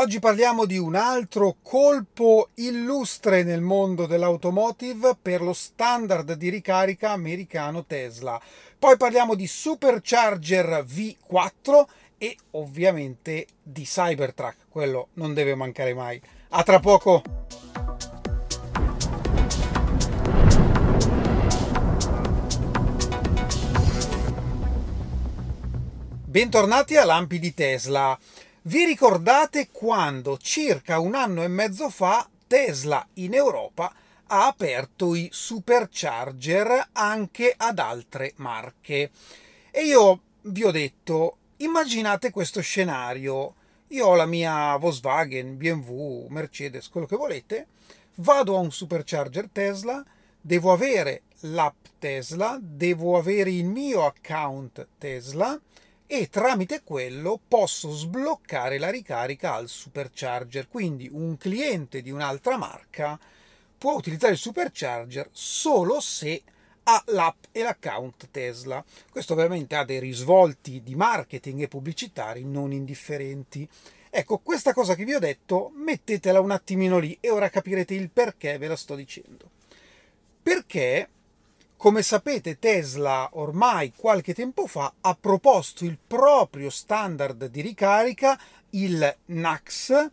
Oggi parliamo di un altro colpo illustre nel mondo dell'automotive per lo standard di ricarica americano Tesla. Poi parliamo di Supercharger V4 e ovviamente di Cybertruck, quello non deve mancare mai. A tra poco! Bentornati a Lampi di Tesla. Vi ricordate quando circa 1 anno e mezzo fa Tesla in Europa ha aperto i supercharger anche ad altre marche? E io vi ho detto, immaginate questo scenario. Io ho la mia Volkswagen, BMW, Mercedes, quello che volete, vado a un supercharger Tesla, devo avere l'app Tesla, devo avere il mio account Tesla, e tramite quello posso sbloccare la ricarica al supercharger. Quindi un cliente di un'altra marca può utilizzare il supercharger solo se ha l'app e l'account Tesla. Questo ovviamente ha dei risvolti di marketing e pubblicitari non indifferenti. Ecco, questa cosa che vi ho detto mettetela un attimino lì e ora capirete il perché ve la sto dicendo. Perché, come sapete, Tesla ormai qualche tempo fa ha proposto il proprio standard di ricarica, il NACS,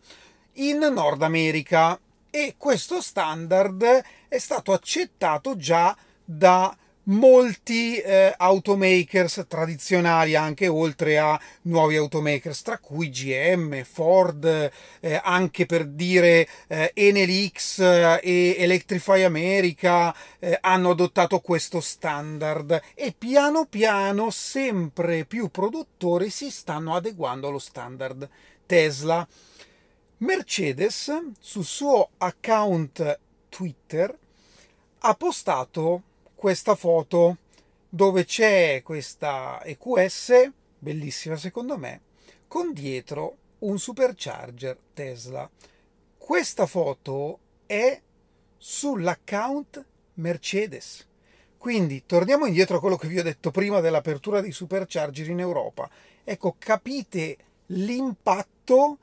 in Nord America, e questo standard è stato accettato già da molti automakers tradizionali, anche oltre a nuovi automakers, tra cui GM, Ford, anche per dire Enel X e Electrify America hanno adottato questo standard e piano piano sempre più produttori si stanno adeguando allo standard Tesla. Mercedes, sul suo account Twitter, ha postato questa foto dove c'è questa EQS, bellissima secondo me, con dietro un supercharger Tesla. Questa foto è sull'account Mercedes. Quindi torniamo indietro a quello che vi ho detto prima dell'apertura dei supercharger in Europa. Ecco, capite l'impatto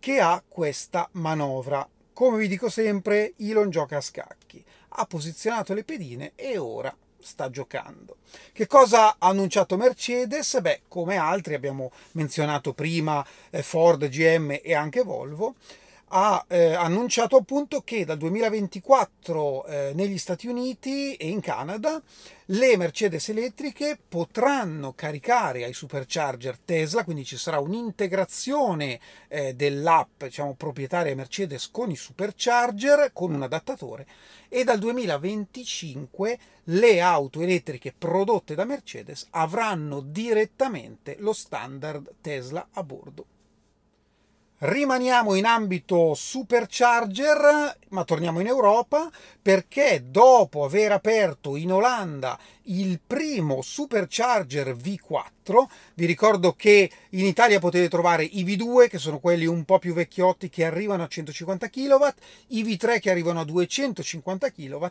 che ha questa manovra. Come vi dico sempre, Elon gioca a scacchi. Ha posizionato le pedine e ora sta giocando. Che cosa ha annunciato Mercedes? Beh, come altri, abbiamo menzionato prima Ford, GM e anche Volvo, ha annunciato appunto che dal 2024 negli Stati Uniti e in Canada le Mercedes elettriche potranno caricare ai supercharger Tesla, quindi ci sarà un'integrazione dell'app, diciamo, proprietaria Mercedes con i supercharger, con un adattatore, e dal 2025 le auto elettriche prodotte da Mercedes avranno direttamente lo standard Tesla a bordo. Rimaniamo in ambito supercharger, ma torniamo in Europa, perché dopo aver aperto in Olanda il primo supercharger V4, vi ricordo che in Italia potete trovare i V2, che sono quelli un po' più vecchiotti, che arrivano a 150 kW, i V3 che arrivano a 250 kW,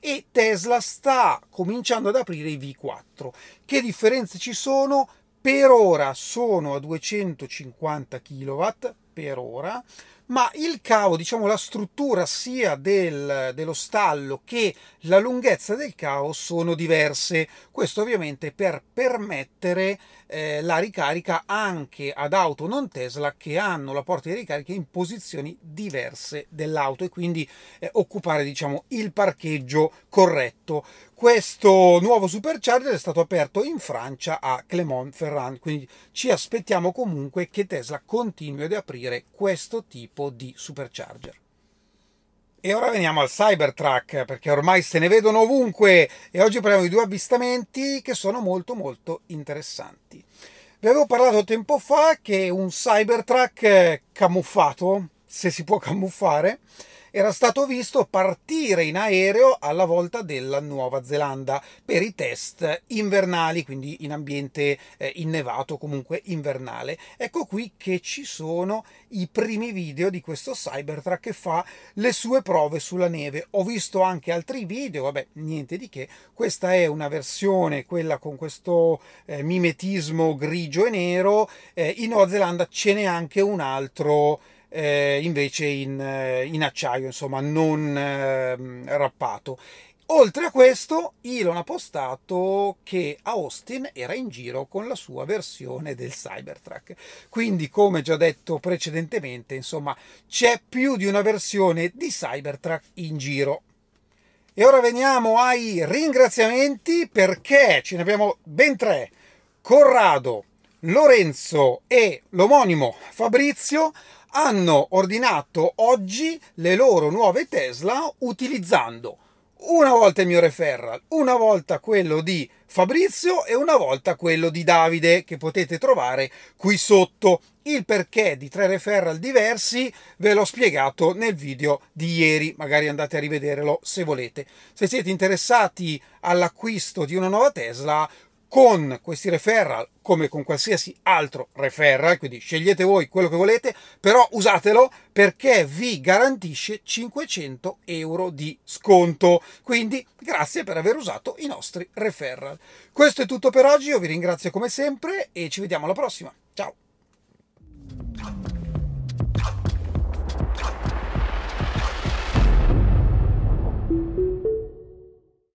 e Tesla sta cominciando ad aprire i V4. Che differenze ci sono? Per ora sono a 250 kW, per ora, ma il cavo, diciamo la struttura sia dello stallo che la lunghezza del cavo sono diverse. Questo ovviamente per permettere la ricarica anche ad auto non Tesla che hanno la porta di ricarica in posizioni diverse dell'auto e quindi occupare, diciamo, il parcheggio corretto. Questo nuovo supercharger è stato aperto in Francia a Clermont-Ferrand, quindi ci aspettiamo comunque che Tesla continui ad aprire questo tipo di supercharger. E ora veniamo al Cybertruck, perché ormai se ne vedono ovunque, e oggi parliamo di 2 avvistamenti che sono molto molto interessanti. Vi avevo parlato tempo fa che un Cybertruck camuffato, se si può camuffare, era stato visto partire in aereo alla volta della Nuova Zelanda per i test invernali, quindi in ambiente innevato, comunque invernale. Ecco qui che ci sono i primi video di questo Cybertruck che fa le sue prove sulla neve. Ho visto anche altri video, vabbè, niente di che. Questa è una versione, quella con questo mimetismo grigio e nero. In Nuova Zelanda ce n'è anche un altro invece in acciaio, insomma non rappato. Oltre a questo, Elon ha postato che Austin era in giro con la sua versione del Cybertruck, quindi come già detto precedentemente, insomma c'è più di una versione di Cybertruck in giro. E ora veniamo ai ringraziamenti, perché ce ne abbiamo ben tre: Corrado, Lorenzo e l'omonimo Fabrizio hanno ordinato oggi le loro nuove Tesla utilizzando una volta il mio referral, una volta quello di Fabrizio e una volta quello di Davide, che potete trovare qui sotto. Il perché di tre referral diversi ve l'ho spiegato nel video di ieri, magari andate a rivederlo se volete. Se siete interessati all'acquisto di una nuova Tesla, con questi referral, come con qualsiasi altro referral, quindi scegliete voi quello che volete, però usatelo perché vi garantisce 500 euro di sconto. Quindi grazie per aver usato i nostri referral. Questo è tutto per oggi, io vi ringrazio come sempre e ci vediamo alla prossima. Ciao!